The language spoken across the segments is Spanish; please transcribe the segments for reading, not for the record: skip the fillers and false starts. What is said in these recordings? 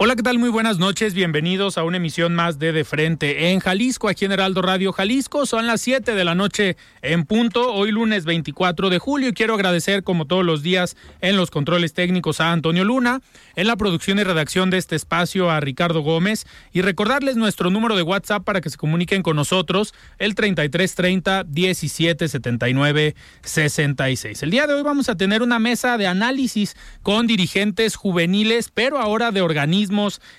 Hola, ¿qué tal? Muy buenas noches. Bienvenidos a una emisión más de Frente en Jalisco, aquí en Heraldo Radio Jalisco. Son las 7 de la noche en punto, hoy lunes 24 de julio. Quiero agradecer, como todos los días, en los controles técnicos a Antonio Luna, en la producción y redacción de este espacio a Ricardo Gómez, y recordarles nuestro número de WhatsApp para que se comuniquen con nosotros, el 3330 1779 66. El día de hoy vamos a tener una mesa de análisis con dirigentes juveniles, pero ahora de organismos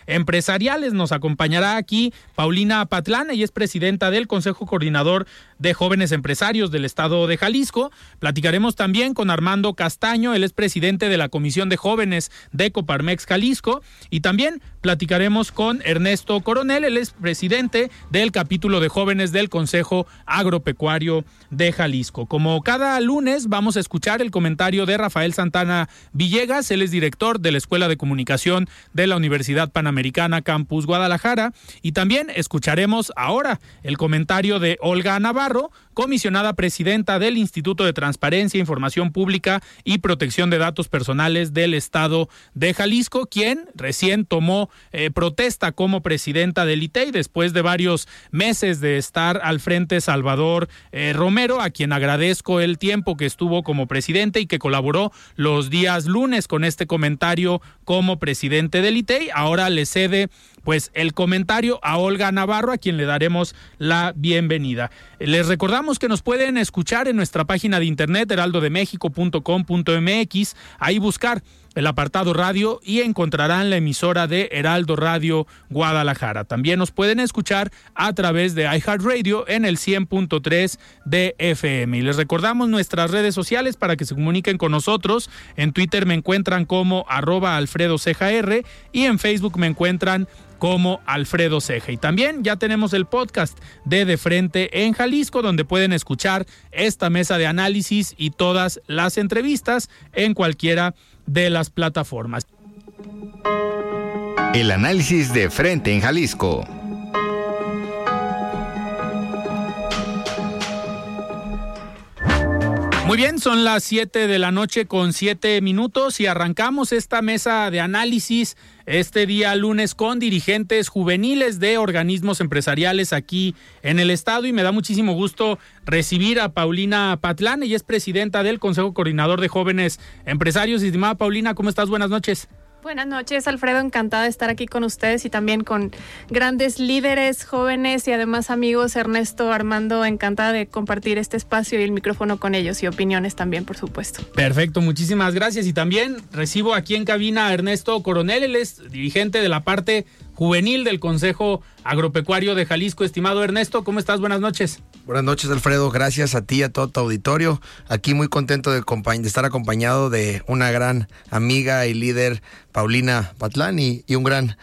empresariales. Nos acompañará aquí Paulina Patlán, ella es presidenta del Consejo Coordinador de Jóvenes Empresarios del Estado de Jalisco. Platicaremos también con Armando Castaño, él es presidente de la Comisión de Jóvenes de Coparmex Jalisco, y también platicaremos con Ernesto Coronel, él es presidente del capítulo de jóvenes del Consejo Agropecuario de Jalisco. Como cada lunes, vamos a escuchar el comentario de Rafael Santana Villegas, él es director de la Escuela de Comunicación de la Universidad Panamericana Campus Guadalajara, y también escucharemos ahora el comentario de Olga Navarro, comisionada presidenta del Instituto de Transparencia, Información Pública y Protección de Datos Personales del Estado de Jalisco, quien recién tomó protesta como presidenta del ITEI después de varios meses de estar al frente Salvador Romero, a quien agradezco el tiempo que estuvo como presidente y que colaboró los días lunes con este comentario como presidente del ITEI. Ahora le cede pues el comentario a Olga Navarro, a quien le daremos la bienvenida. Les recordamos que nos pueden escuchar en nuestra página de internet heraldodemexico.com.mx, ahí buscar el apartado radio y encontrarán la emisora de Heraldo Radio Guadalajara. También nos pueden escuchar a través de iHeartRadio en el 100.3 de FM. Y les recordamos nuestras redes sociales para que se comuniquen con nosotros. En Twitter me encuentran como @AlfredoCejaR y en Facebook me encuentran como Alfredo Ceja. Y también ya tenemos el podcast de Frente en Jalisco, donde pueden escuchar esta mesa de análisis y todas las entrevistas en cualquiera de las plataformas. El análisis de Frente en Jalisco. Muy bien, son las 7 de la noche con 7 minutos y arrancamos esta mesa de análisis este día lunes con dirigentes juveniles de organismos empresariales aquí en el estado, y me da muchísimo gusto recibir a Paulina Patlán, ella es presidenta del Consejo Coordinador de Jóvenes Empresarios. Estimada Paulina, ¿cómo estás? Buenas noches. Buenas noches, Alfredo, encantada de estar aquí con ustedes y también con grandes líderes, jóvenes y además amigos. Ernesto, Armando, encantada de compartir este espacio y el micrófono con ellos, y opiniones también, por supuesto. Perfecto, muchísimas gracias, y también recibo aquí en cabina a Ernesto Coronel, él es dirigente de la parte juvenil del Consejo Agropecuario de Jalisco. Estimado Ernesto, ¿cómo estás? Buenas noches. Buenas noches, Alfredo, gracias a ti y a todo tu auditorio. Aquí muy contento de estar acompañado de una gran amiga y líder, Paulina Patlán, y un gran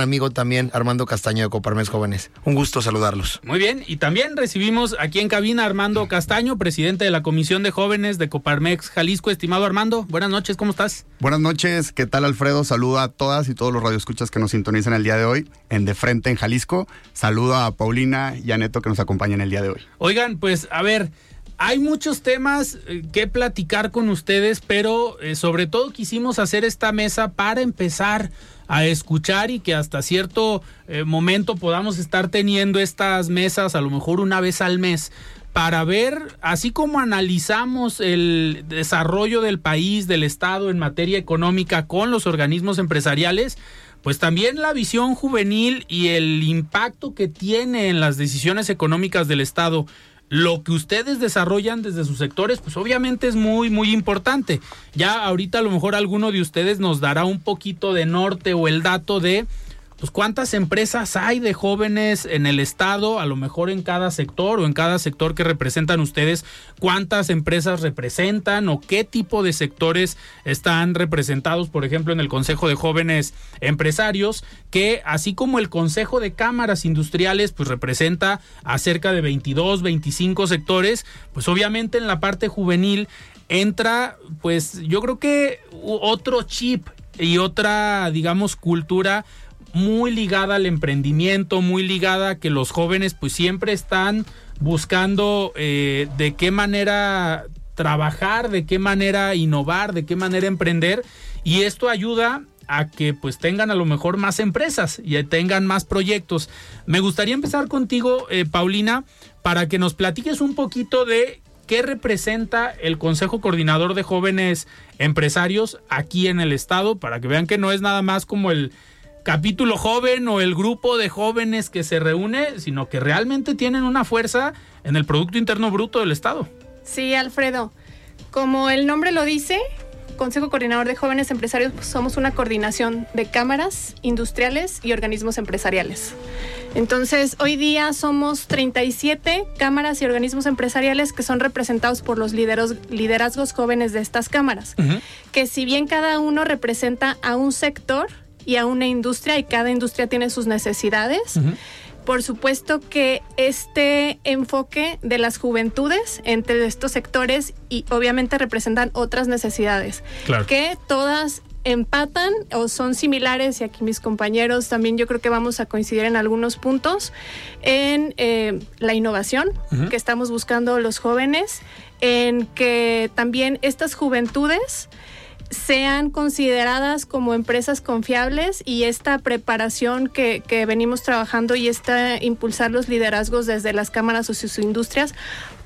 amigo también, Armando Castaño de Coparmex Jóvenes. Un gusto saludarlos. Muy bien, y también recibimos aquí en cabina a Armando Castaño, presidente de la Comisión de Jóvenes de Coparmex Jalisco. Estimado Armando, buenas noches, ¿cómo estás? Buenas noches, ¿qué tal, Alfredo? Saluda a todas y todos los radioescuchas que nos sintonizan el día de hoy en De Frente en Jalisco. Saluda a Paulina y a Neto que nos acompañan el día de hoy. Oigan, pues a ver, hay muchos temas que platicar con ustedes, pero sobre todo quisimos hacer esta mesa para empezar a escuchar y que hasta cierto momento podamos estar teniendo estas mesas a lo mejor una vez al mes, para ver, así como analizamos el desarrollo del país, del Estado en materia económica con los organismos empresariales, pues también la visión juvenil y el impacto que tiene en las decisiones económicas del Estado. Lo que ustedes desarrollan desde sus sectores, pues obviamente es muy, muy importante. Ya ahorita a lo mejor alguno de ustedes nos dará un poquito de norte o el dato de pues cuántas empresas hay de jóvenes en el estado, a lo mejor en cada sector o en cada sector que representan ustedes, cuántas empresas representan o qué tipo de sectores están representados, por ejemplo, en el Consejo de Jóvenes Empresarios, que así como el Consejo de Cámaras Industriales, pues representa a cerca de 22, 25 sectores, pues obviamente en la parte juvenil entra, pues yo creo que otro chip y otra, digamos, cultura muy ligada al emprendimiento, muy ligada a que los jóvenes pues siempre están buscando de qué manera trabajar, de qué manera innovar, de qué manera emprender, y esto ayuda a que pues tengan a lo mejor más empresas y tengan más proyectos. Me gustaría empezar contigo, Paulina, para que nos platiques un poquito de qué representa el Consejo Coordinador de Jóvenes Empresarios aquí en el estado, para que vean que no es nada más como el capítulo joven o el grupo de jóvenes que se reúne, sino que realmente tienen una fuerza en el Producto Interno Bruto del Estado. Sí, Alfredo, como el nombre lo dice, Consejo Coordinador de Jóvenes Empresarios, pues somos una coordinación de cámaras industriales y organismos empresariales. Entonces, hoy día somos 37 cámaras y organismos empresariales que son representados por los liderazgos jóvenes de estas cámaras, uh-huh, que si bien cada uno representa a un sector y a una industria, y cada industria tiene sus necesidades. Uh-huh. Por supuesto que este enfoque de las juventudes entre estos sectores y obviamente representan otras necesidades, claro, que todas empatan o son similares, y aquí mis compañeros también yo creo que vamos a coincidir en algunos puntos, en la innovación, uh-huh, que estamos buscando los jóvenes, en que también estas juventudes sean consideradas como empresas confiables, y esta preparación que venimos trabajando y impulsar los liderazgos desde las cámaras o sus industrias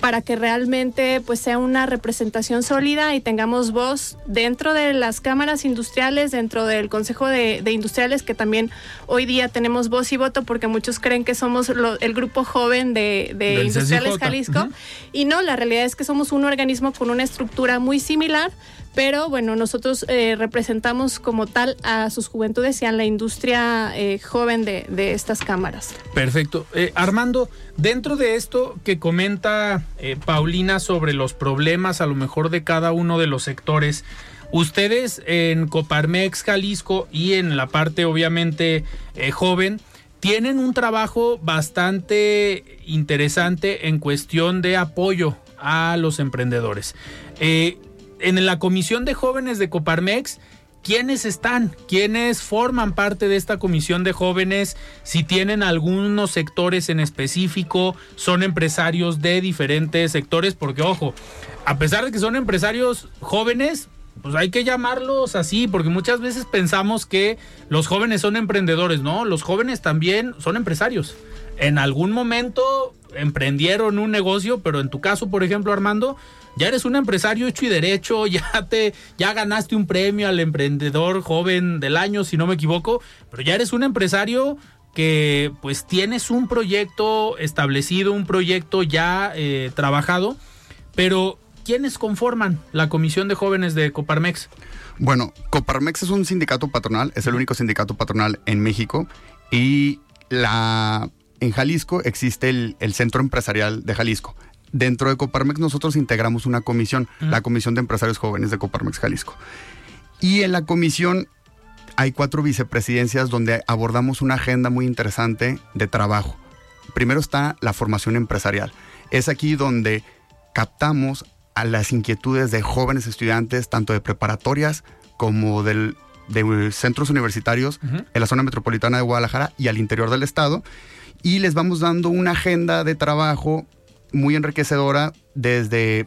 para que realmente pues sea una representación sólida y tengamos voz dentro de las cámaras industriales, dentro del Consejo de Industriales, que también hoy día tenemos voz y voto, porque muchos creen que somos el grupo joven de Industriales CCJ. Jalisco, uh-huh, y no, la realidad es que somos un organismo con una estructura muy similar, pero bueno, nosotros representamos como tal a sus juventudes y a la industria joven de estas cámaras. Perfecto. Armando, dentro de esto que comenta Paulina sobre los problemas a lo mejor de cada uno de los sectores, ustedes en Coparmex Jalisco y en la parte obviamente joven, tienen un trabajo bastante interesante en cuestión de apoyo a los emprendedores. En la Comisión de Jóvenes de Coparmex, ¿quiénes están? ¿Quiénes forman parte de esta Comisión de Jóvenes? Si tienen algunos sectores en específico, son empresarios de diferentes sectores, porque ojo, a pesar de que son empresarios jóvenes, pues hay que llamarlos así, porque muchas veces pensamos que los jóvenes son emprendedores, ¿no? Los jóvenes también son empresarios. En algún momento emprendieron un negocio, pero en tu caso, por ejemplo, Armando, ya eres un empresario hecho y derecho, ya ganaste un premio al emprendedor joven del año, si no me equivoco, pero ya eres un empresario que pues tienes un proyecto establecido, un proyecto ya trabajado, pero ¿quiénes conforman la Comisión de Jóvenes de Coparmex? Bueno, Coparmex es un sindicato patronal, es el único sindicato patronal en México, y en Jalisco existe el Centro Empresarial de Jalisco. Dentro de Coparmex nosotros integramos una comisión, la Comisión de Empresarios Jóvenes de Coparmex Jalisco. Y en la comisión hay 4 vicepresidencias donde abordamos una agenda muy interesante de trabajo. Primero está la formación empresarial. Es aquí donde captamos a las inquietudes de jóvenes estudiantes, tanto de preparatorias como de centros universitarios, uh-huh, en la zona metropolitana de Guadalajara y al interior del estado, y les vamos dando una agenda de trabajo muy enriquecedora desde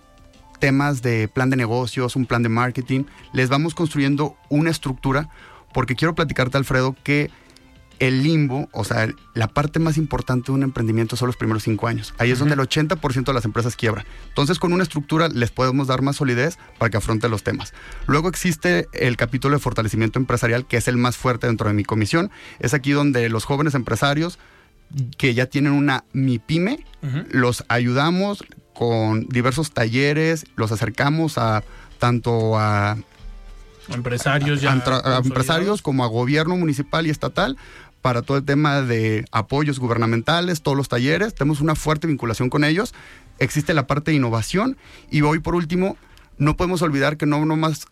temas de plan de negocios, un plan de marketing. Les vamos construyendo una estructura, porque quiero platicarte, Alfredo, que el limbo, o sea, la parte más importante de un emprendimiento son los primeros 5 años. Ahí es donde el 80% de las empresas quiebran. Entonces, con una estructura les podemos dar más solidez para que afronten los temas. Luego existe el capítulo de fortalecimiento empresarial, que es el más fuerte dentro de mi comisión. Es aquí donde los jóvenes empresarios que ya tienen una MIPYME, los ayudamos con diversos talleres, los acercamos a tanto a empresarios, empresarios como a gobierno municipal y estatal, para todo el tema de apoyos gubernamentales, todos los talleres. Tenemos una fuerte vinculación con ellos. Existe la parte de innovación. Y hoy, por último, no podemos olvidar que no nomás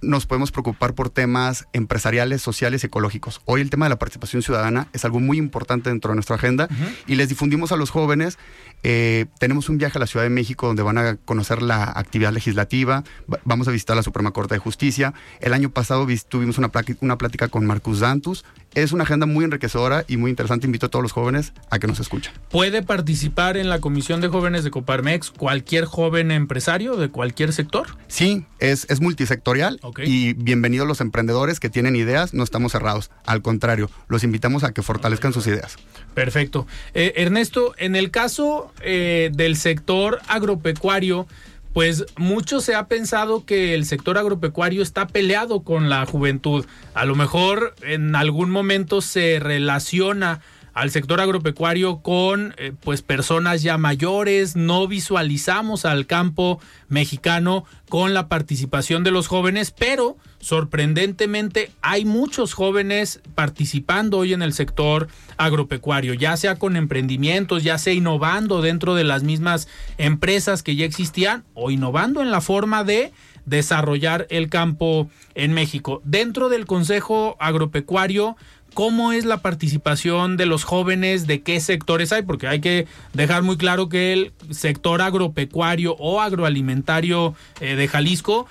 nos podemos preocupar por temas empresariales, sociales y ecológicos. Hoy el tema de la participación ciudadana es algo muy importante dentro de nuestra agenda, y les difundimos a los jóvenes. Tenemos un viaje a la Ciudad de México donde van a conocer la actividad legislativa, vamos a visitar la Suprema Corte de Justicia. El año pasado tuvimos una plática con Marcus Dantus. Es una agenda muy enriquecedora y muy interesante. Invito a todos los jóvenes a que nos escuchen. ¿Puede participar en la Comisión de Jóvenes de Coparmex cualquier joven empresario de cualquier sector? Sí, es multisectorial. Okay. Y bienvenidos los emprendedores que tienen ideas, no estamos cerrados, al contrario, los invitamos a que fortalezcan sus ideas. Perfecto. Ernesto, en el caso del sector agropecuario, pues mucho se ha pensado que el sector agropecuario está peleado con la juventud. A lo mejor en algún momento se relaciona al sector agropecuario con pues personas ya mayores. No visualizamos al campo mexicano con la participación de los jóvenes, pero sorprendentemente hay muchos jóvenes participando hoy en el sector agropecuario, ya sea con emprendimientos, ya sea innovando dentro de las mismas empresas que ya existían o innovando en la forma de desarrollar el campo en México. Dentro del Consejo Agropecuario, ¿cómo es la participación de los jóvenes? ¿De qué sectores hay? Porque hay que dejar muy claro que el sector agropecuario o agroalimentario de Jalisco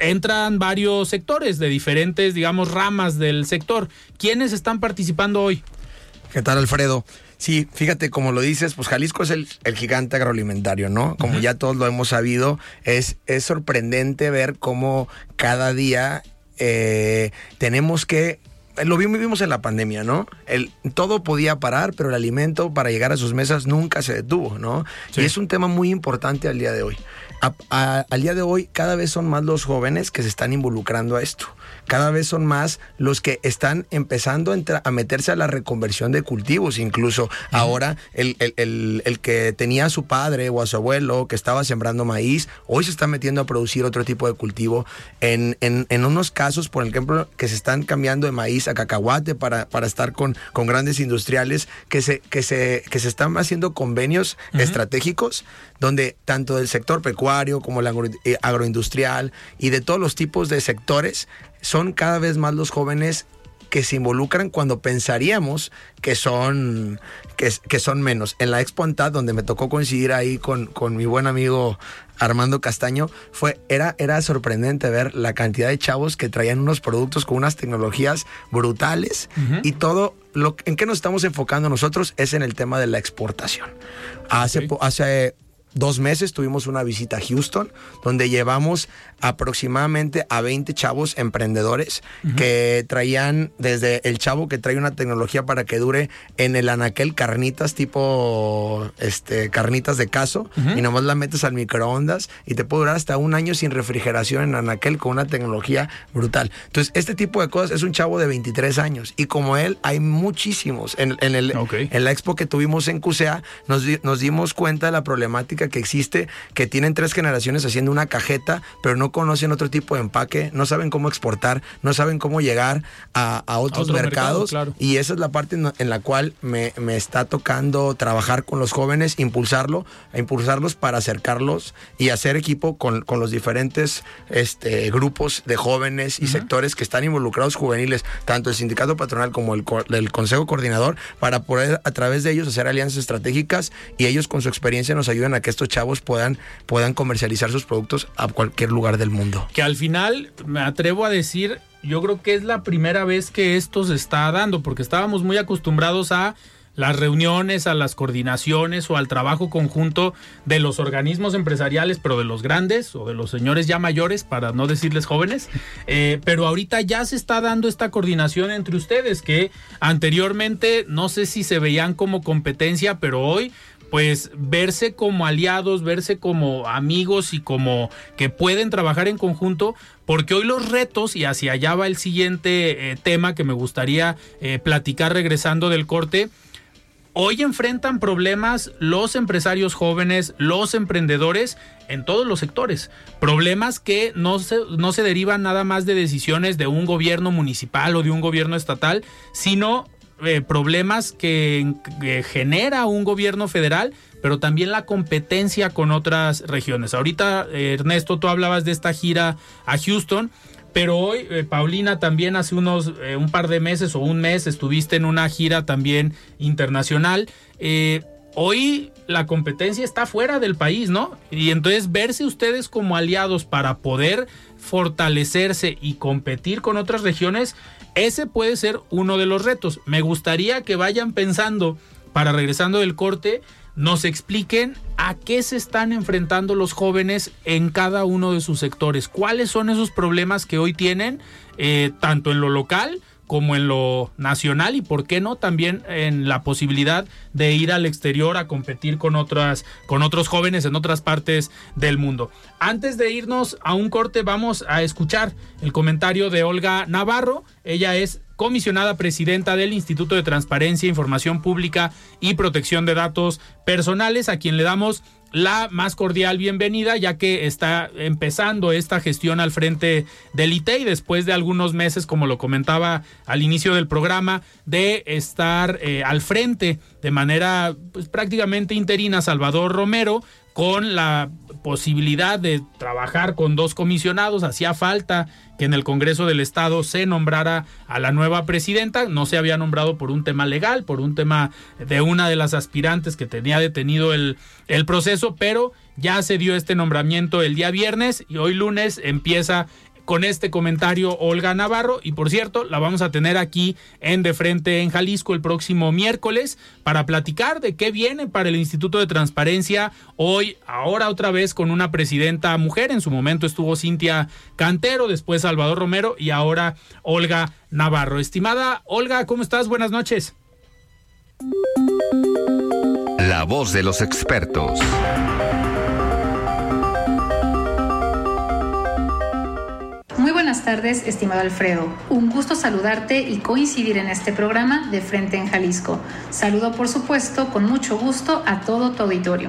entran varios sectores de diferentes, digamos, ramas del sector. ¿Quiénes están participando hoy? ¿Qué tal, Alfredo? Sí, fíjate, como lo dices, pues Jalisco es el gigante agroalimentario, ¿no? Como ya todos lo hemos sabido, es sorprendente ver cómo cada día tenemos que... Lo vimos en la pandemia, ¿no? Todo podía parar, pero el alimento para llegar a sus mesas nunca se detuvo, ¿no? Sí. Y es un tema muy importante al día de hoy. Al día de hoy, cada vez son más los jóvenes que se están involucrando a esto. Cada vez son más los que están empezando a meterse a la reconversión de cultivos. Incluso ahora, el que tenía a su padre o a su abuelo que estaba sembrando maíz, hoy se está metiendo a producir otro tipo de cultivo. En unos casos, por ejemplo, que se están cambiando de maíz a cacahuate para estar con grandes industriales que se están haciendo convenios estratégicos, donde tanto del sector pecuario como el agroindustrial y de todos los tipos de sectores, son cada vez más los jóvenes que se involucran cuando pensaríamos que son menos. En la Expo Antad, donde me tocó coincidir ahí con mi buen amigo Armando Castaño, era sorprendente ver la cantidad de chavos que traían unos productos con unas tecnologías brutales, y todo lo en que nos estamos enfocando nosotros es en el tema de la exportación. Hace 2 meses tuvimos una visita a Houston, donde llevamos aproximadamente a 20 chavos emprendedores que traían, desde el chavo que trae una tecnología para que dure en el anaquel carnitas tipo carnitas de caso, y nomás la metes al microondas y te puede durar hasta 1 año sin refrigeración en anaquel con una tecnología brutal. Entonces, este tipo de cosas, es un chavo de 23 años y como él hay muchísimos. En la expo que tuvimos en CUSEA nos dimos cuenta de la problemática que existe, que tienen 3 generaciones haciendo una cajeta, pero no conocen otro tipo de empaque, no saben cómo exportar, no saben cómo llegar a otros mercados, claro. Y esa es la parte en la cual me está tocando trabajar con los jóvenes, impulsarlos para acercarlos y hacer equipo con los diferentes grupos de jóvenes y sectores que están involucrados juveniles, tanto el sindicato patronal como el Consejo Coordinador, para poder a través de ellos hacer alianzas estratégicas y ellos con su experiencia nos ayudan a que estos chavos puedan comercializar sus productos a cualquier lugar del mundo. Que al final, me atrevo a decir, yo creo que es la primera vez que esto se está dando, porque estábamos muy acostumbrados a las reuniones, a las coordinaciones o al trabajo conjunto de los organismos empresariales, pero de los grandes o de los señores ya mayores, para no decirles jóvenes, pero ahorita ya se está dando esta coordinación entre ustedes que anteriormente no sé si se veían como competencia, pero hoy pues verse como aliados, verse como amigos y como que pueden trabajar en conjunto, porque hoy los retos, y hacia allá va el siguiente tema que me gustaría platicar regresando del corte, hoy enfrentan problemas los empresarios jóvenes, los emprendedores en todos los sectores, problemas que no se derivan nada más de decisiones de un gobierno municipal o de un gobierno estatal, sino problemas que genera un gobierno federal, pero también la competencia con otras regiones. Ahorita, Ernesto, tú hablabas de esta gira a Houston, pero hoy, Paulina, también hace un par de meses o un mes estuviste en una gira también internacional. Hoy la competencia está fuera del país, ¿no? Y entonces verse ustedes como aliados para poder fortalecerse y competir con otras regiones, ese puede ser uno de los retos. Me gustaría que vayan pensando, para regresando del corte, nos expliquen a qué se están enfrentando los jóvenes en cada uno de sus sectores. ¿Cuáles son esos problemas que hoy tienen, tanto en lo local como en lo nacional y por qué no también en la posibilidad de ir al exterior a competir con otros jóvenes en otras partes del mundo? Antes de irnos a un corte vamos a escuchar el comentario de Olga Navarro. Ella es comisionada presidenta del Instituto de Transparencia, Información Pública y Protección de Datos Personales, a quien le damos la más cordial bienvenida, ya que está empezando esta gestión al frente del ITEI después de algunos meses, como lo comentaba al inicio del programa, de estar al frente de manera pues, prácticamente interina Salvador Romero, con la posibilidad de trabajar con dos comisionados. Hacía falta que en el Congreso del Estado se nombrara a la nueva presidenta, no se había nombrado por un tema legal, por un tema de una de las aspirantes que tenía detenido el proceso, pero ya se dio este nombramiento el día viernes y hoy lunes empieza con este comentario Olga Navarro, y por cierto, la vamos a tener aquí en De Frente en Jalisco el próximo miércoles para platicar de qué viene para el Instituto de Transparencia hoy, ahora otra vez con una presidenta mujer. En su momento estuvo Cintia Cantero, después Salvador Romero y ahora Olga Navarro. Estimada Olga, ¿cómo estás? Buenas noches. La voz de los expertos. Muy buenas tardes, estimado Alfredo. Un gusto saludarte y coincidir en este programa de Frente en Jalisco. Saludo, por supuesto, con mucho gusto a todo tu auditorio.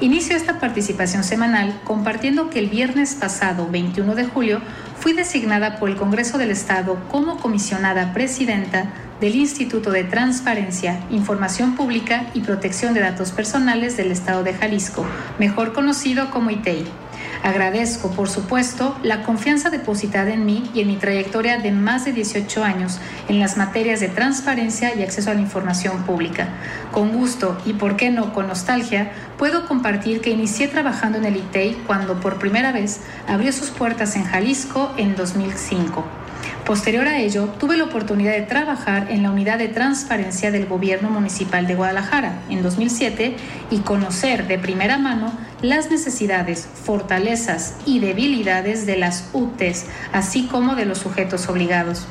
Inicio esta participación semanal compartiendo que el viernes pasado, 21 de julio, fui designada por el Congreso del Estado como comisionada presidenta del Instituto de Transparencia, Información Pública y Protección de Datos Personales del Estado de Jalisco, mejor conocido como ITEI. Agradezco, por supuesto, la confianza depositada en mí y en mi trayectoria de más de 18 años en las materias de transparencia y acceso a la información pública. Con gusto y, por qué no, con nostalgia, puedo compartir que inicié trabajando en el ITEI cuando por primera vez abrió sus puertas en Jalisco en 2005. Posterior a ello, tuve la oportunidad de trabajar en la Unidad de Transparencia del Gobierno Municipal de Guadalajara en 2007 y conocer de primera mano las necesidades, fortalezas y debilidades de las UTES, así como de los sujetos obligados.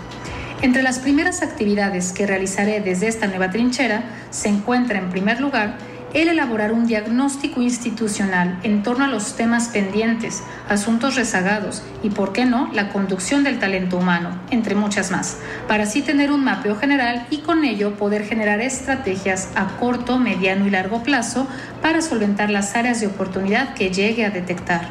Entre las primeras actividades que realizaré desde esta nueva trinchera se encuentra, en primer lugar, el elaborar un diagnóstico institucional en torno a los temas pendientes, asuntos rezagados y, por qué no, la conducción del talento humano, entre muchas más, para así tener un mapeo general y con ello poder generar estrategias a corto, mediano y largo plazo para solventar las áreas de oportunidad que llegue a detectar.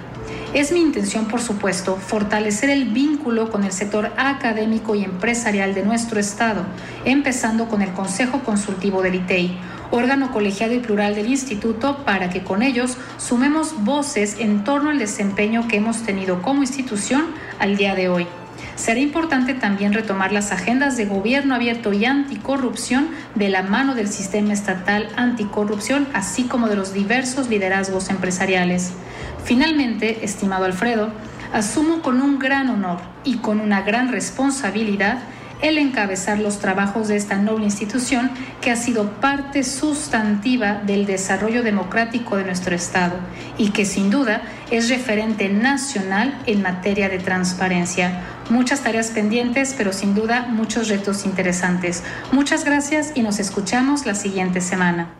Es mi intención, por supuesto, fortalecer el vínculo con el sector académico y empresarial de nuestro Estado, empezando con el Consejo Consultivo del ITEI, órgano colegiado y plural del Instituto, para que con ellos sumemos voces en torno al desempeño que hemos tenido como institución al día de hoy. Será importante también retomar las agendas de gobierno abierto y anticorrupción de la mano del sistema estatal anticorrupción, así como de los diversos liderazgos empresariales. Finalmente, estimado Alfredo, asumo con un gran honor y con una gran responsabilidad el encabezar los trabajos de esta noble institución que ha sido parte sustantiva del desarrollo democrático de nuestro Estado y que sin duda es referente nacional en materia de transparencia. Muchas tareas pendientes, pero sin duda muchos retos interesantes. Muchas gracias y nos escuchamos la siguiente semana.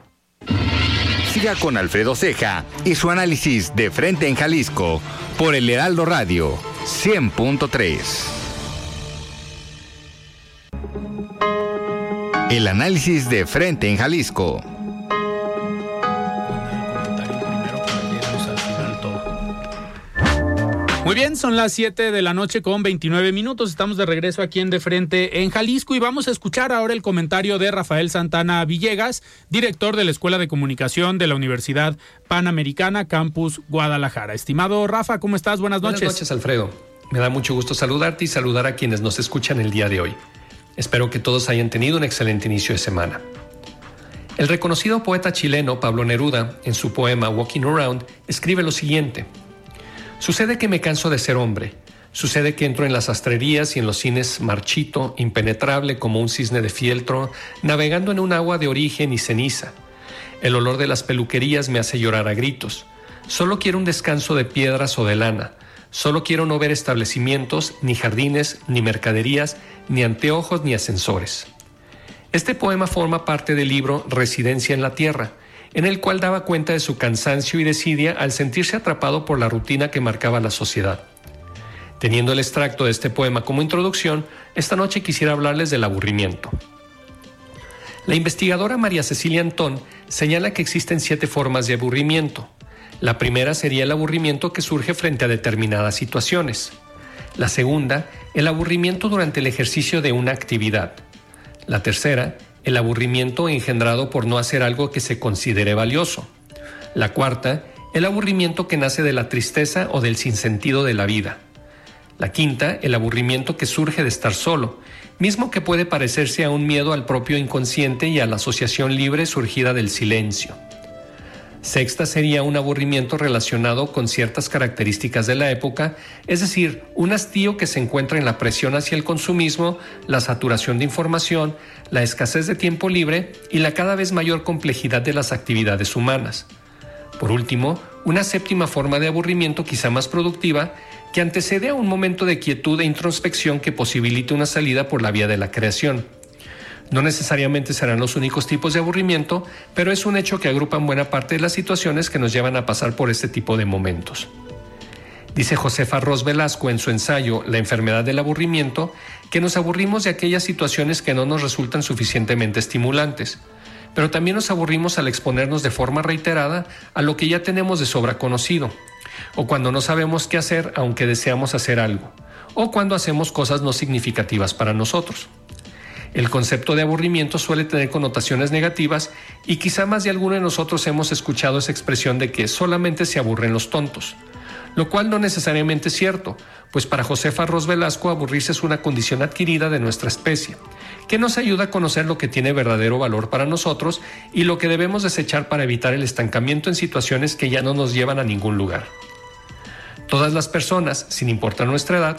Siga con Alfredo Ceja y su análisis de Frente en Jalisco por el Heraldo Radio 100.3. El análisis de Frente en Jalisco. Muy bien, son las 7 de la noche con 29 minutos. Estamos de regreso aquí en De Frente en Jalisco y vamos a escuchar ahora el comentario de Rafael Santana Villegas, director de la Escuela de Comunicación de la Universidad Panamericana Campus Guadalajara. Estimado Rafa, ¿cómo estás? Buenas noches. Buenas noches, Alfredo. Me da mucho gusto saludarte y saludar a quienes nos escuchan el día de hoy. Espero que todos hayan tenido un excelente inicio de semana. El reconocido poeta chileno Pablo Neruda, en su poema Walking Around, escribe lo siguiente: sucede que me canso de ser hombre, sucede que entro en las sastrerías y en los cines marchito, impenetrable como un cisne de fieltro, navegando en un agua de origen y ceniza. El olor de las peluquerías me hace llorar a gritos. Solo quiero un descanso de piedras o de lana. Solo quiero no ver establecimientos, ni jardines, ni mercaderías, ni anteojos, ni ascensores. Este poema forma parte del libro Residencia en la Tierra, en el cual daba cuenta de su cansancio y desidia al sentirse atrapado por la rutina que marcaba la sociedad. Teniendo el extracto de este poema como introducción, esta noche quisiera hablarles del aburrimiento. La investigadora María Cecilia Antón señala que existen 7 formas de aburrimiento. La primera sería el aburrimiento que surge frente a determinadas situaciones. La segunda, el aburrimiento durante el ejercicio de una actividad. La tercera, el aburrimiento engendrado por no hacer algo que se considere valioso. La cuarta, el aburrimiento que nace de la tristeza o del sinsentido de la vida. La quinta, el aburrimiento que surge de estar solo, mismo que puede parecerse a un miedo al propio inconsciente y a la asociación libre surgida del silencio. Sexta sería un aburrimiento relacionado con ciertas características de la época, es decir, un hastío que se encuentra en la presión hacia el consumismo, la saturación de información, la escasez de tiempo libre y la cada vez mayor complejidad de las actividades humanas. Por último, una séptima forma de aburrimiento quizá más productiva, que antecede a un momento de quietud e introspección que posibilite una salida por la vía de la creación. No necesariamente serán los únicos tipos de aburrimiento, pero es un hecho que agrupan buena parte de las situaciones que nos llevan a pasar por este tipo de momentos. Dice Josefa Ros Velasco en su ensayo La enfermedad del aburrimiento, que nos aburrimos de aquellas situaciones que no nos resultan suficientemente estimulantes, pero también nos aburrimos al exponernos de forma reiterada a lo que ya tenemos de sobra conocido, o cuando no sabemos qué hacer aunque deseamos hacer algo, o cuando hacemos cosas no significativas para nosotros. El concepto de aburrimiento suele tener connotaciones negativas y quizá más de alguno de nosotros hemos escuchado esa expresión de que solamente se aburren los tontos, lo cual no necesariamente es cierto, pues para Josefa Ros Velasco aburrirse es una condición adquirida de nuestra especie, que nos ayuda a conocer lo que tiene verdadero valor para nosotros y lo que debemos desechar para evitar el estancamiento en situaciones que ya no nos llevan a ningún lugar. Todas las personas, sin importar nuestra edad,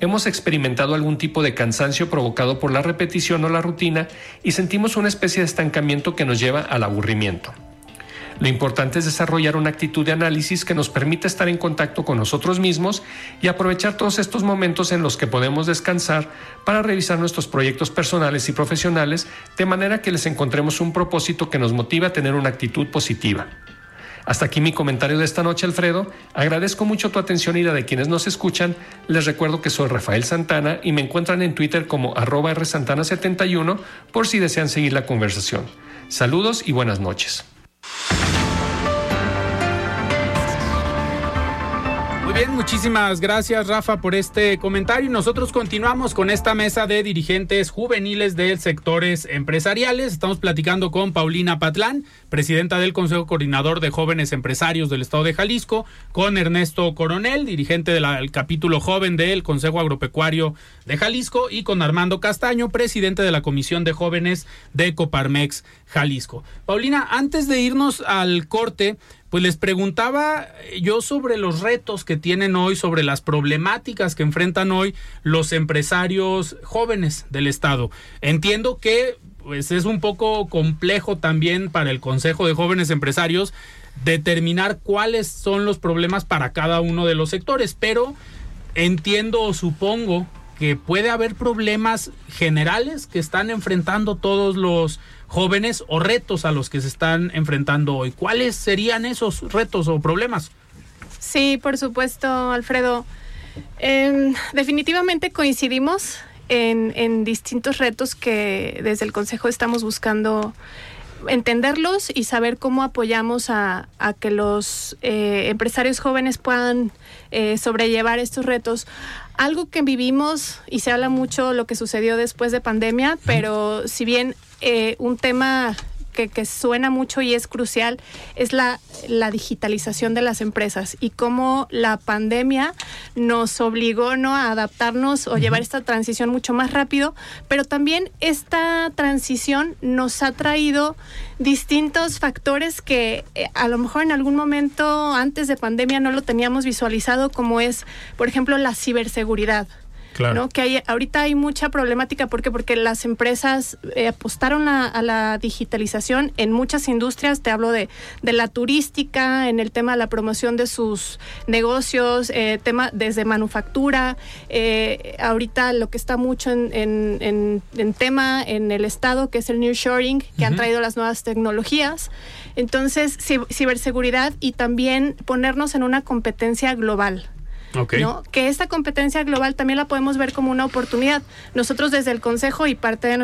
Hemos experimentado algún tipo de cansancio provocado por la repetición o la rutina y sentimos una especie de estancamiento que nos lleva al aburrimiento. Lo importante es desarrollar una actitud de análisis que nos permita estar en contacto con nosotros mismos y aprovechar todos estos momentos en los que podemos descansar para revisar nuestros proyectos personales y profesionales, de manera que les encontremos un propósito que nos motive a tener una actitud positiva. Hasta aquí mi comentario de esta noche, Alfredo. Agradezco mucho tu atención y la de quienes nos escuchan. Les recuerdo que soy Rafael Santana y me encuentran en Twitter como @rsantana71 por si desean seguir la conversación. Saludos y buenas noches. Muy bien, muchísimas gracias, Rafa, por este comentario. Nosotros continuamos con esta mesa de dirigentes juveniles de sectores empresariales. Estamos platicando con Paulina Patlán, presidenta del Consejo Coordinador de Jóvenes Empresarios del Estado de Jalisco, con Ernesto Coronel, dirigente del capítulo joven del Consejo Agropecuario de Jalisco, y con Armando Castaño, presidente de la Comisión de Jóvenes de Coparmex Jalisco. Paulina, antes de irnos al corte, pues les preguntaba yo sobre los retos que tienen hoy, sobre las problemáticas que enfrentan hoy los empresarios jóvenes del estado. Entiendo que pues es un poco complejo también para el Consejo de Jóvenes Empresarios determinar cuáles son los problemas para cada uno de los sectores, pero entiendo o supongo que puede haber problemas generales que están enfrentando todos los jóvenes o retos a los que se están enfrentando hoy. ¿Cuáles serían esos retos o problemas? Sí, por supuesto, Alfredo. Definitivamente coincidimos en distintos retos que desde el Consejo estamos buscando entenderlos y saber cómo apoyamos a que los empresarios jóvenes puedan sobrellevar estos retos. Algo que vivimos, y se habla mucho lo que sucedió después de pandemia, pero si bien un tema que suena mucho y es crucial es la digitalización de las empresas y cómo la pandemia nos obligó, ¿no?, a adaptarnos o llevar esta transición mucho más rápido, pero también esta transición nos ha traído distintos factores que a lo mejor en algún momento antes de pandemia no lo teníamos visualizado, como es, por ejemplo, la ciberseguridad. Claro. ¿No? Que ahorita hay mucha problemática. ¿Por qué? Porque las empresas apostaron a la digitalización en muchas industrias. Te hablo de la turística, en el tema de la promoción de sus negocios, tema desde manufactura. Ahorita lo que está mucho en tema en el estado, que es el nearshoring, que han traído las nuevas tecnologías. Entonces, ciberseguridad y también ponernos en una competencia global. Okay. ¿No? Que esta competencia global también la podemos ver como una oportunidad. Nosotros desde el Consejo, y parte de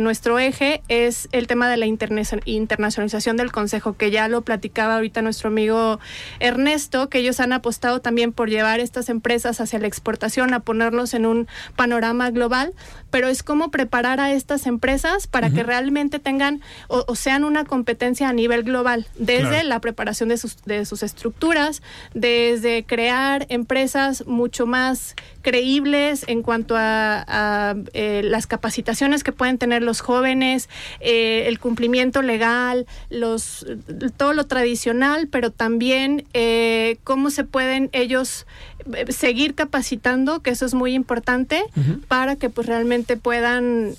nuestro eje es el tema de la internacionalización del Consejo, que ya lo platicaba ahorita nuestro amigo Ernesto, que ellos han apostado también por llevar estas empresas hacia la exportación, a ponerlos en un panorama global, pero es como preparar a estas empresas para que realmente tengan o sean una competencia a nivel global, desde la preparación de sus estructuras, desde crear empresas mucho más creíbles en cuanto a las capacitaciones que pueden tener los jóvenes, el cumplimiento legal, todo lo tradicional, pero también cómo se pueden ellos seguir capacitando, que eso es muy importante, para que pues realmente puedan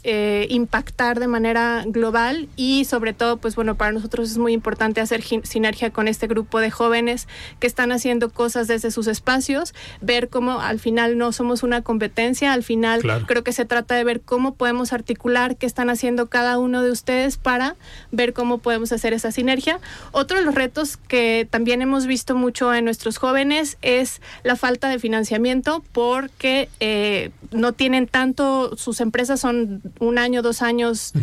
impactar de manera global. Y sobre todo, pues bueno, para nosotros es muy importante hacer sinergia con este grupo de jóvenes que están haciendo cosas desde sus espacios, ver cómo al final no somos una competencia, al final creo que se trata de ver cómo podemos articular qué están haciendo cada uno de ustedes para ver cómo podemos hacer esa sinergia. Otro de los retos que también hemos visto mucho en nuestros jóvenes es la falta de financiamiento, porque no tienen tanto, sus empresas son 1 año, 2 años,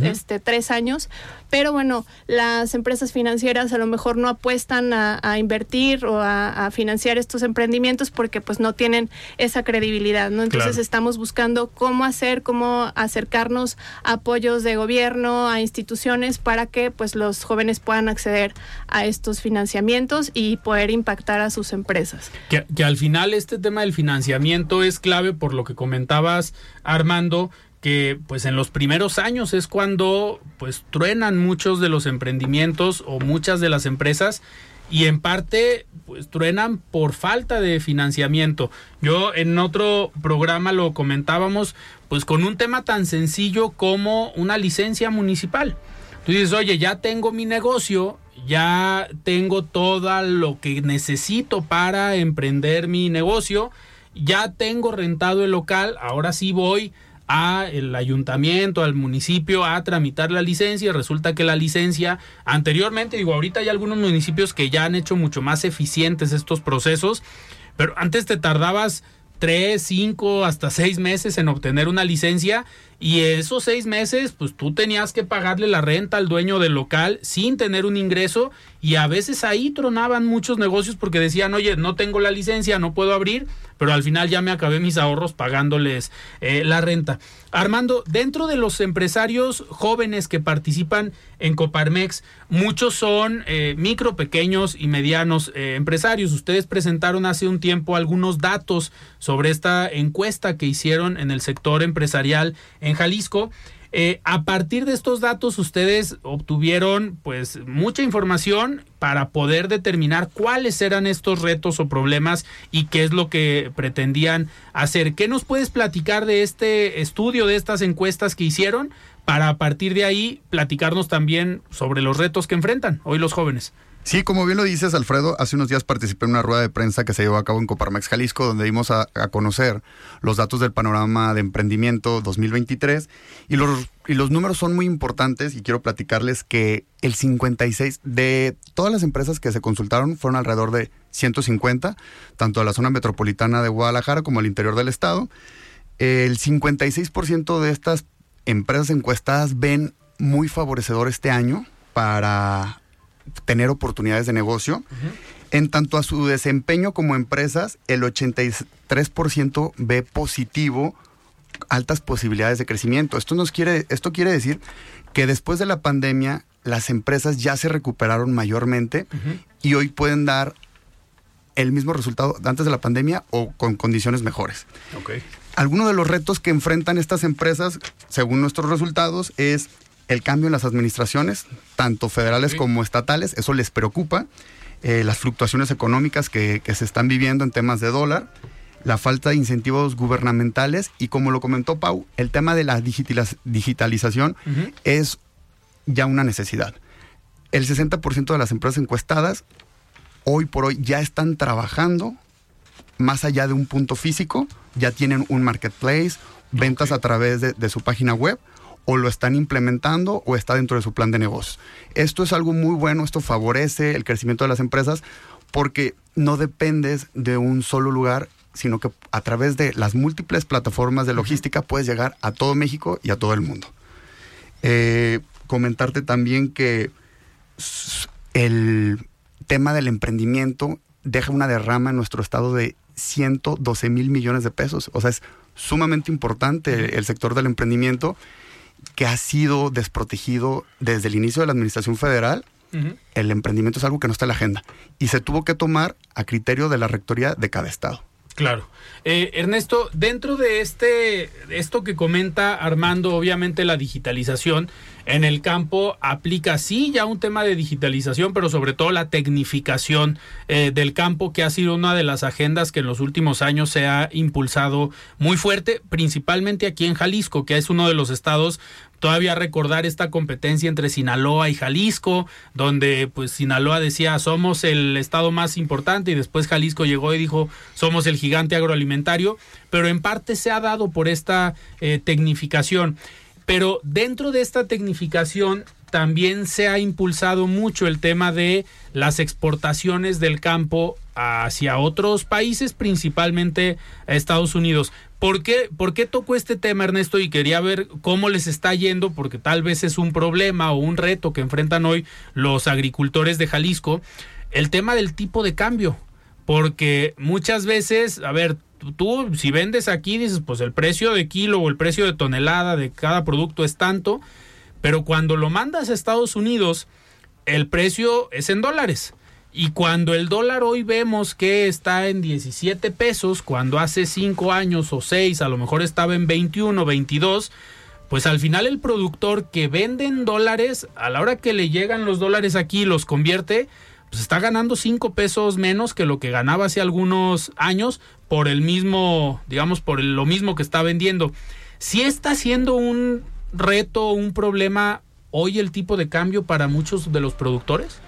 3 años, pero bueno, las empresas financieras a lo mejor no apuestan a invertir o a financiar estos emprendimientos porque pues no tienen esa credibilidad, ¿no? Entonces estamos buscando cómo acercarnos a apoyos de gobierno, a instituciones, para que pues los jóvenes puedan acceder a estos financiamientos y poder impactar a sus empresas. Que al final este tema del financiamiento es clave, por lo que comentabas, Armando, que pues en los primeros años es cuando pues truenan muchos de los emprendimientos o muchas de las empresas, y en parte pues truenan por falta de financiamiento. Yo en otro programa lo comentábamos, pues con un tema tan sencillo como una licencia municipal. Tú dices, oye, ya tengo mi negocio ya tengo todo lo que necesito para emprender mi negocio, ya tengo rentado el local, ahora sí voy al ayuntamiento, al municipio a tramitar la licencia. Resulta que la licencia anteriormente, ahorita hay algunos municipios que ya han hecho mucho más eficientes estos procesos, pero antes te tardabas 3, 5, hasta 6 meses en obtener una licencia, y esos 6 meses pues tú tenías que pagarle la renta al dueño del local sin tener un ingreso, y a veces ahí tronaban muchos negocios porque decían, oye, no tengo la licencia, no puedo abrir, pero al final ya me acabé mis ahorros pagándoles la renta. Armando, dentro de los empresarios jóvenes que participan en Coparmex, muchos son micro, pequeños y medianos empresarios. Ustedes presentaron hace un tiempo algunos datos sobre esta encuesta que hicieron en el sector empresarial en Jalisco. A partir de estos datos ustedes obtuvieron pues mucha información para poder determinar cuáles eran estos retos o problemas y qué es lo que pretendían hacer. ¿Qué nos puedes platicar de este estudio, de estas encuestas que hicieron, para a partir de ahí platicarnos también sobre los retos que enfrentan hoy los jóvenes? Sí, como bien lo dices, Alfredo, hace unos días participé en una rueda de prensa que se llevó a cabo en Coparmex Jalisco, donde dimos a conocer los datos del panorama de emprendimiento 2023, y los números son muy importantes, y quiero platicarles que el 56 de todas las empresas que se consultaron, fueron alrededor de 150, tanto de la zona metropolitana de Guadalajara como el interior del estado. El 56% de estas empresas encuestadas ven muy favorecedor este año para tener oportunidades de negocio. Uh-huh. En tanto a su desempeño como empresas, el 83% ve positivo altas posibilidades de crecimiento. Esto quiere decir que después de la pandemia las empresas ya se recuperaron mayormente. Uh-huh. Y hoy pueden dar el mismo resultado de antes de la pandemia o con condiciones mejores. Okay. Algunos de los retos que enfrentan estas empresas, según nuestros resultados, es el cambio en las administraciones, tanto federales como estatales. Eso les preocupa. Las fluctuaciones económicas que se están viviendo en temas de dólar, la falta de incentivos gubernamentales, y como lo comentó Pau, el tema de la digitalización uh-huh. es ya una necesidad. El 60% de las empresas encuestadas hoy por hoy ya están trabajando más allá de un punto físico, ya tienen un marketplace, ventas a través de su página web, o lo están implementando o está dentro de su plan de negocios. Esto es algo muy bueno, esto favorece el crecimiento de las empresas porque no dependes de un solo lugar, sino que a través de las múltiples plataformas de logística puedes llegar a todo México y a todo el mundo. Comentarte también que el tema del emprendimiento deja una derrama en nuestro estado de 112 mil millones de pesos. O sea, es sumamente importante el sector del emprendimiento, que ha sido desprotegido desde el inicio de la administración federal. Uh-huh. El emprendimiento es algo que no está en la agenda y se tuvo que tomar a criterio de la rectoría de cada estado. Claro. Ernesto, dentro de esto que comenta Armando, obviamente la digitalización en el campo aplica sí ya un tema de digitalización, pero sobre todo la tecnificación del campo, que ha sido una de las agendas que en los últimos años se ha impulsado muy fuerte, principalmente aquí en Jalisco, que es uno de los estados. Todavía recordar esta competencia entre Sinaloa y Jalisco, donde pues Sinaloa decía somos el estado más importante, y después Jalisco llegó y dijo somos el gigante agroalimentario, pero en parte se ha dado por esta tecnificación. Pero dentro de esta tecnificación también se ha impulsado mucho el tema de las exportaciones del campo hacia otros países, principalmente a Estados Unidos. ¿Por qué tocó este tema, Ernesto? Y quería ver cómo les está yendo, porque tal vez es un problema o un reto que enfrentan hoy los agricultores de Jalisco, el tema del tipo de cambio, porque muchas veces, tú si vendes aquí dices, pues el precio de kilo o el precio de tonelada de cada producto es tanto, pero cuando lo mandas a Estados Unidos, el precio es en dólares. Y cuando el dólar hoy vemos que está en 17 pesos, cuando hace 5 años o 6, a lo mejor estaba en 21, 22, pues al final el productor que vende en dólares, a la hora que le llegan los dólares aquí y los convierte, pues está ganando 5 pesos menos que lo que ganaba hace algunos años por el mismo, lo mismo que está vendiendo. Sí está siendo un reto, un problema hoy el tipo de cambio para muchos de los productores.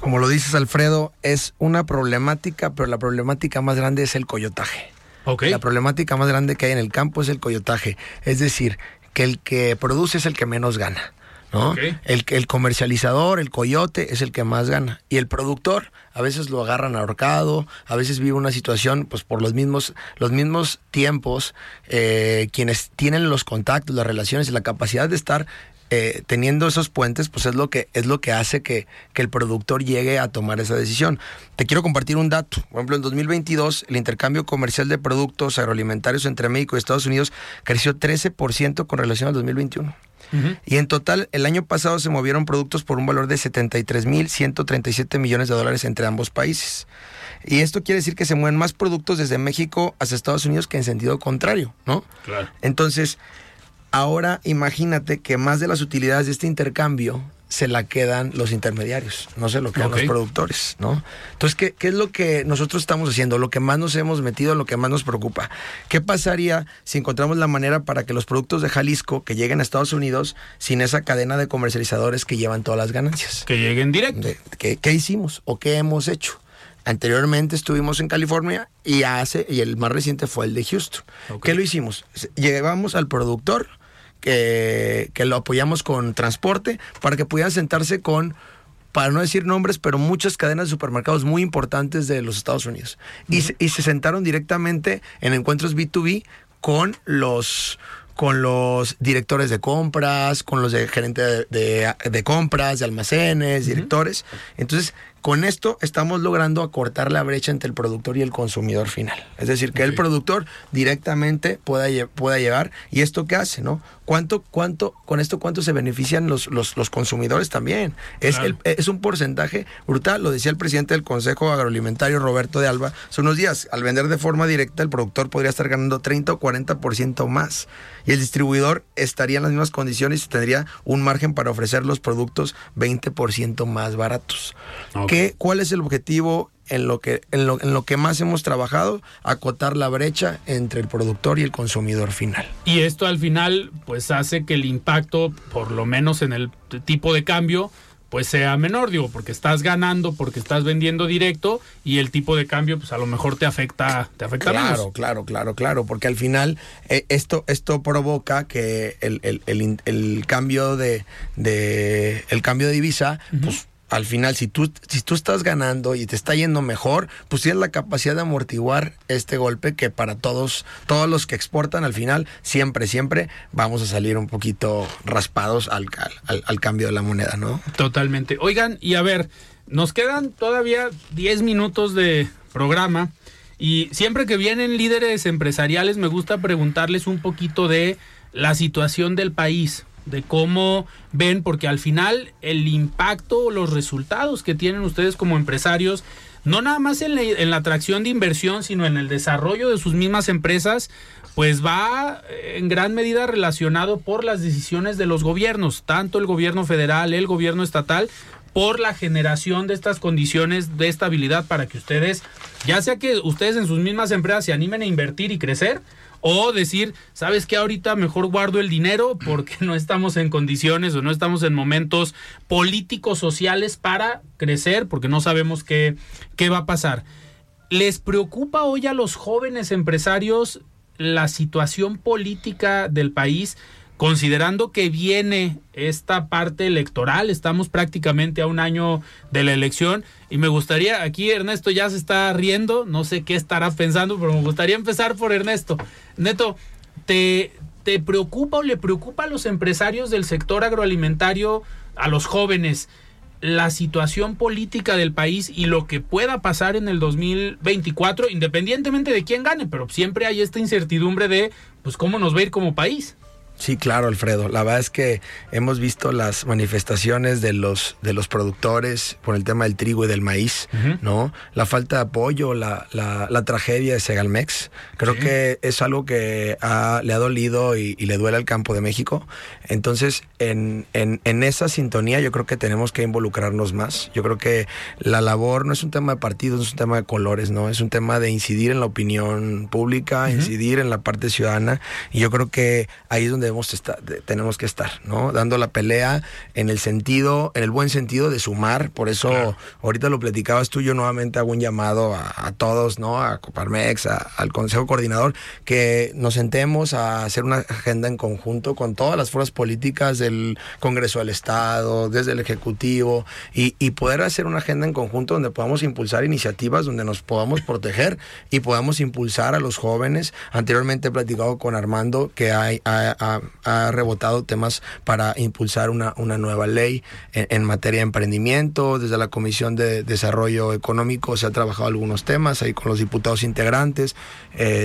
Como lo dices, Alfredo, es una problemática, pero la problemática más grande es el coyotaje. Okay. La problemática más grande que hay en el campo es el coyotaje. Es decir, que el que produce es el que menos gana, ¿no? Okay. El comercializador, el coyote, es el que más gana. Y el productor, a veces lo agarran ahorcado, a veces vive una situación, pues por los mismos tiempos, quienes tienen los contactos, las relaciones y la capacidad de estar teniendo esos puentes, pues es lo que hace que el productor llegue a tomar esa decisión. Te quiero compartir un dato. Por ejemplo, en 2022, el intercambio comercial de productos agroalimentarios entre México y Estados Unidos creció 13% con relación al 2021. Uh-huh. Y en total, el año pasado se movieron productos por un valor de $73,137 millones entre ambos países. Y esto quiere decir que se mueven más productos desde México hacia Estados Unidos que en sentido contrario, ¿no? Claro. Entonces, ahora imagínate que más de las utilidades de este intercambio se la quedan los intermediarios, no se lo quedan, okay, los productores, ¿no? Entonces, ¿qué es lo que nosotros estamos haciendo? Lo que más nos hemos metido, lo que más nos preocupa. ¿Qué pasaría si encontramos la manera para que los productos de Jalisco que lleguen a Estados Unidos sin esa cadena de comercializadores que llevan todas las ganancias? Que lleguen directo. ¿Qué hicimos o qué hemos hecho? Anteriormente estuvimos en California y el más reciente fue el de Houston. Okay. ¿Qué lo hicimos? Llevamos al productor, que lo apoyamos con transporte para que pudieran sentarse con, para no decir nombres, pero muchas cadenas de supermercados muy importantes de los Estados Unidos. Uh-huh. Y se sentaron directamente en encuentros B2B con los directores de compras, con los de gerente de compras, de almacenes, directores. Uh-huh. Entonces, con esto estamos logrando acortar la brecha entre el productor y el consumidor final. Es decir, que, okay, el productor directamente pueda llevar. ¿Y esto qué hace, no? ¿Cuánto se benefician los consumidores también? Claro. Es un porcentaje brutal. Lo decía el presidente del Consejo Agroalimentario, Roberto de Alba, hace unos días. Al vender de forma directa, el productor podría estar ganando 30 o 40% más. Y el distribuidor estaría en las mismas condiciones y tendría un margen para ofrecer los productos 20% más baratos. Okay. ¿Cuál es el objetivo en lo que más hemos trabajado? Acotar la brecha entre el productor y el consumidor final. Y esto al final pues hace que el impacto, por lo menos en el tipo de cambio, pues sea menor, digo, porque estás ganando, porque estás vendiendo directo, y el tipo de cambio, pues a lo mejor te afecta claro, menos. Claro, porque al final esto provoca que el cambio de divisa, uh-huh, pues al final, si tú estás ganando y te está yendo mejor, pues tienes la capacidad de amortiguar este golpe, que para todos los que exportan, al final, siempre vamos a salir un poquito raspados al cambio de la moneda, ¿no? Totalmente. Oigan, y a ver, nos quedan todavía 10 minutos de programa, y siempre que vienen líderes empresariales me gusta preguntarles un poquito de la situación del país, de cómo ven, porque al final el impacto, los resultados que tienen ustedes como empresarios, no nada más en la atracción de inversión, sino en el desarrollo de sus mismas empresas, pues va en gran medida relacionado por las decisiones de los gobiernos, tanto el gobierno federal, el gobierno estatal, por la generación de estas condiciones de estabilidad para que ustedes, ya sea que ustedes en sus mismas empresas se animen a invertir y crecer, o decir, ¿sabes qué? Ahorita mejor guardo el dinero porque no estamos en condiciones o no estamos en momentos políticos, sociales para crecer, porque no sabemos qué va a pasar. ¿Les preocupa hoy a los jóvenes empresarios la situación política del país, considerando que viene esta parte electoral? Estamos prácticamente a un año de la elección y me gustaría, aquí Ernesto ya se está riendo, no sé qué estará pensando, pero me gustaría empezar por Ernesto. Neto, ¿te preocupa o le preocupa a los empresarios del sector agroalimentario, a los jóvenes, la situación política del país y lo que pueda pasar en el 2024, independientemente de quién gane? Pero siempre hay esta incertidumbre de, pues, ¿cómo nos va a ir como país? Sí, claro, Alfredo. La verdad es que hemos visto las manifestaciones de los productores por el tema del trigo y del maíz, uh-huh, ¿no? La falta de apoyo, la tragedia de Segalmex. Creo, sí, que es algo que le ha dolido y le duele al campo de México. Entonces, en esa sintonía yo creo que tenemos que involucrarnos más. Yo creo que la labor no es un tema de partidos, no es un tema de colores, ¿no? Es un tema de incidir en la opinión pública, uh-huh, incidir en la parte ciudadana. Y yo creo que ahí es donde debemos estar, tenemos que estar, ¿no? Dando la pelea en el sentido, en el buen sentido de sumar. Por eso, claro, ahorita lo platicabas tú, yo nuevamente hago un llamado a todos, ¿no? A Coparmex, al Consejo Coordinador, que nos sentemos a hacer una agenda en conjunto con todas las fuerzas políticas del Congreso del Estado, desde el Ejecutivo, y poder hacer una agenda en conjunto donde podamos impulsar iniciativas, donde nos podamos proteger y podamos impulsar a los jóvenes. Anteriormente he platicado con Armando, que ha rebotado temas para impulsar una nueva ley en materia de emprendimiento. Desde la Comisión de Desarrollo Económico se ha trabajado algunos temas ahí con los diputados integrantes.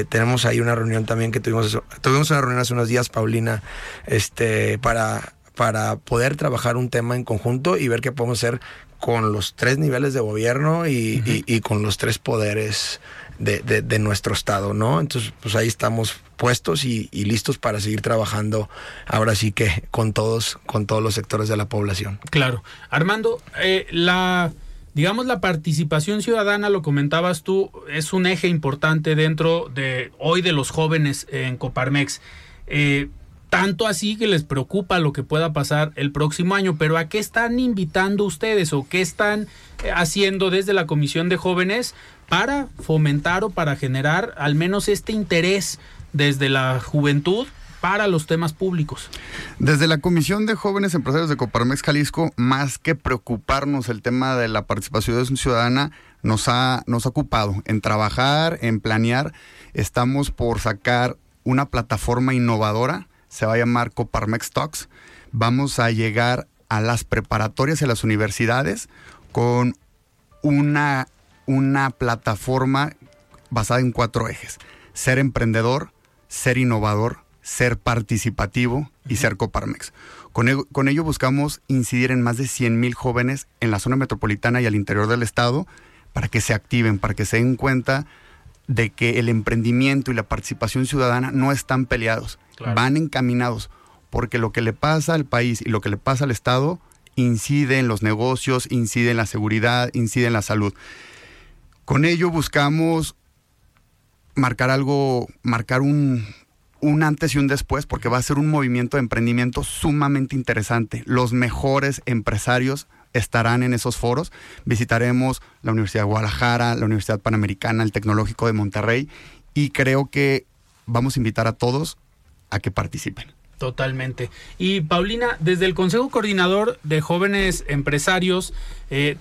Tenemos ahí una reunión también que tuvimos una reunión hace unos días, Paulina, para poder trabajar un tema en conjunto y ver qué podemos hacer con los tres niveles de gobierno y con los tres poderes de nuestro estado, ¿no? Entonces, pues ahí estamos puestos y listos para seguir trabajando ahora sí que con todos los sectores de la población. Claro. Armando, la participación ciudadana, lo comentabas tú, es un eje importante dentro de hoy de los jóvenes en Coparmex. Tanto así que les preocupa lo que pueda pasar el próximo año, pero ¿a qué están invitando ustedes o qué están haciendo desde la Comisión de Jóvenes para fomentar o para generar al menos este interés desde la juventud para los temas públicos? Desde la Comisión de Jóvenes Empresarios de Coparmex Jalisco, más que preocuparnos el tema de la participación ciudadana, nos ha ocupado en trabajar, en planear. Estamos por sacar una plataforma innovadora, se va a llamar Coparmex Talks. Vamos a llegar a las preparatorias y a las universidades con una plataforma basada en 4 ejes: ser emprendedor, ser innovador, ser participativo y ser Coparmex. Con ello buscamos incidir en más de 100,000 jóvenes en la zona metropolitana y al interior del estado para que se activen, para que se den cuenta de que el emprendimiento y la participación ciudadana no están peleados. Claro. Van encaminados, porque lo que le pasa al país y lo que le pasa al estado incide en los negocios, incide en la seguridad, incide en la salud. Con ello buscamos marcar un antes y un después, porque va a ser un movimiento de emprendimiento sumamente interesante. Los mejores empresarios estarán en esos foros. Visitaremos la Universidad de Guadalajara, la Universidad Panamericana, el Tecnológico de Monterrey, y creo que vamos a invitar a todos a que participen. Totalmente. Y Paulina, desde el Consejo Coordinador de Jóvenes Empresarios,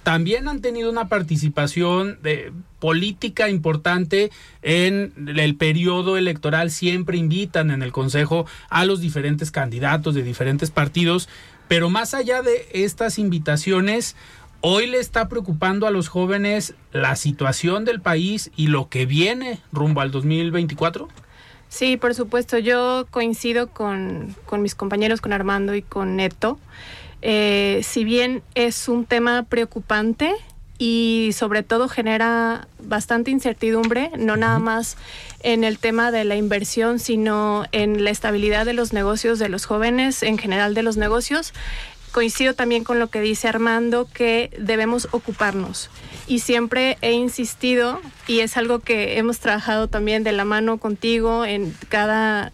también han tenido una participación de política importante en el periodo electoral. Siempre invitan en el Consejo a los diferentes candidatos de diferentes partidos, pero más allá de estas invitaciones, hoy le está preocupando a los jóvenes la situación del país y lo que viene rumbo al 2024. Sí, por supuesto. Yo coincido con mis compañeros, con Armando y con Neto. Si bien es un tema preocupante y sobre todo genera bastante incertidumbre, no nada más en el tema de la inversión, sino en la estabilidad de los negocios de los jóvenes, en general de los negocios, coincido también con lo que dice Armando, que debemos ocuparnos. Y siempre he insistido, y es algo que hemos trabajado también de la mano contigo en cada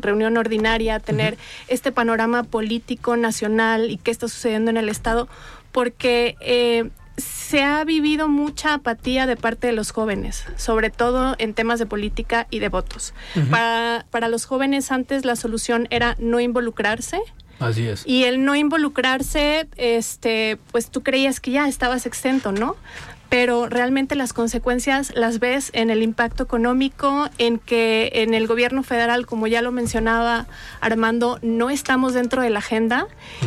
reunión ordinaria, tener este panorama político nacional y qué está sucediendo en el estado, porque se ha vivido mucha apatía de parte de los jóvenes, sobre todo en temas de política y de votos. Para los jóvenes antes la solución era no involucrarse. Así es. Y el no involucrarse, pues tú creías que ya estabas exento, ¿no? Pero realmente las consecuencias las ves en el impacto económico, en que en el gobierno federal, como ya lo mencionaba Armando, no estamos dentro de la agenda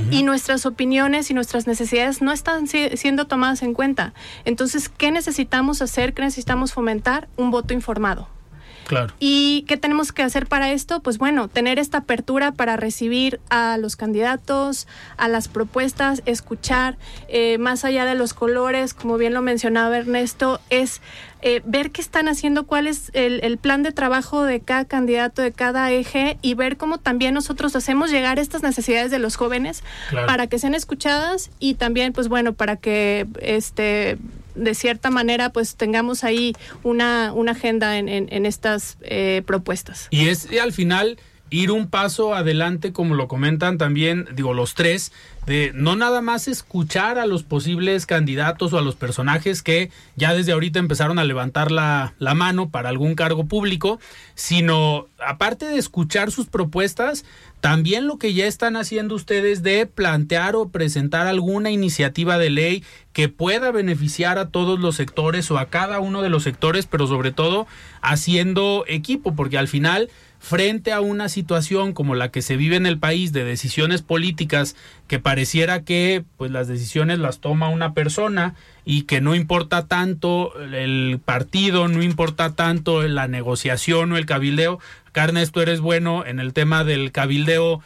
y nuestras opiniones y nuestras necesidades no están siendo tomadas en cuenta. Entonces, ¿qué necesitamos hacer? ¿Qué necesitamos fomentar? Un voto informado. Claro. ¿Y qué tenemos que hacer para esto? Pues bueno, tener esta apertura para recibir a los candidatos, a las propuestas, escuchar, más allá de los colores, como bien lo mencionaba Ernesto, es ver qué están haciendo, cuál es el plan de trabajo de cada candidato, de cada eje, y ver cómo también nosotros hacemos llegar estas necesidades de los jóvenes para que sean escuchadas y también, pues bueno, para que de cierta manera, pues tengamos ahí una agenda en estas propuestas. Y al final ir un paso adelante, como lo comentan también, los tres, de no nada más escuchar a los posibles candidatos o a los personajes que ya desde ahorita empezaron a levantar la mano para algún cargo público, sino, aparte de escuchar sus propuestas, también lo que ya están haciendo ustedes de plantear o presentar alguna iniciativa de ley que pueda beneficiar a todos los sectores o a cada uno de los sectores, pero sobre todo haciendo equipo, porque al final, frente a una situación como la que se vive en el país de decisiones políticas que pareciera que pues las decisiones las toma una persona y que no importa tanto el partido, no importa tanto la negociación o el cabildeo. Carnes, tú eres bueno en el tema del cabildeo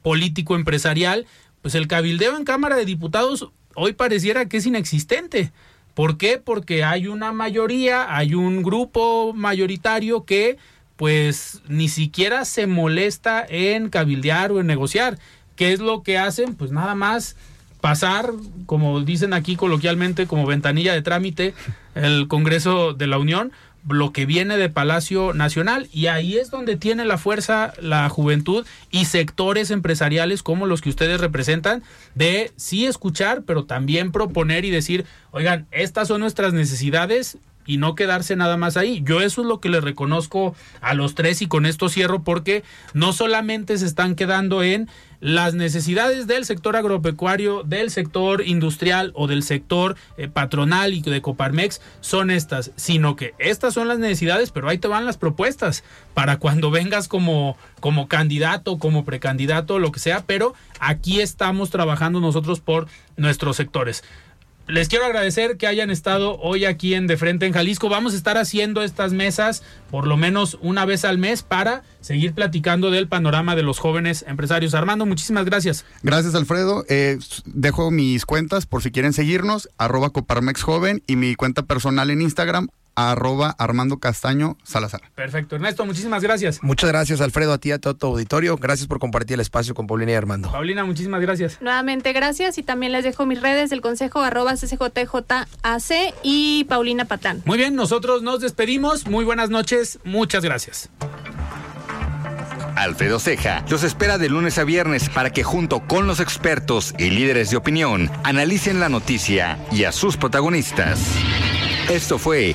político-empresarial. Pues el cabildeo en Cámara de Diputados hoy pareciera que es inexistente. ¿Por qué? Porque hay una mayoría, hay un grupo mayoritario que pues ni siquiera se molesta en cabildear o en negociar. ¿Qué es lo que hacen? Pues nada más pasar, como dicen aquí coloquialmente, como ventanilla de trámite, el Congreso de la Unión, lo que viene de Palacio Nacional, y ahí es donde tiene la fuerza la juventud y sectores empresariales como los que ustedes representan, de sí escuchar, pero también proponer y decir, oigan, estas son nuestras necesidades, y no quedarse nada más ahí. Yo eso es lo que les reconozco a los tres, y con esto cierro, porque no solamente se están quedando en las necesidades del sector agropecuario, del sector industrial o del sector patronal y de Coparmex, son estas, sino que estas son las necesidades, pero ahí te van las propuestas para cuando vengas como candidato, como precandidato, lo que sea, pero aquí estamos trabajando nosotros por nuestros sectores. Les quiero agradecer que hayan estado hoy aquí en De Frente en Jalisco. Vamos a estar haciendo estas mesas por lo menos una vez al mes para seguir platicando del panorama de los jóvenes empresarios. Armando, muchísimas gracias. Gracias, Alfredo. Dejo mis cuentas por si quieren seguirnos, @CoparmexJoven, y mi cuenta personal en Instagram, @ArmandoCastañoSalazar. Perfecto, Ernesto, muchísimas gracias. Muchas gracias, Alfredo, a ti, a todo tu auditorio. Gracias por compartir el espacio con Paulina y Armando. Paulina, muchísimas gracias. Nuevamente, gracias, y también les dejo mis redes del consejo, @CCJJAC, y Paulina Patlán. Muy bien, nosotros nos despedimos. Muy buenas noches, muchas gracias. Alfredo Ceja los espera de lunes a viernes para que, junto con los expertos y líderes de opinión, analicen la noticia y a sus protagonistas. Esto fue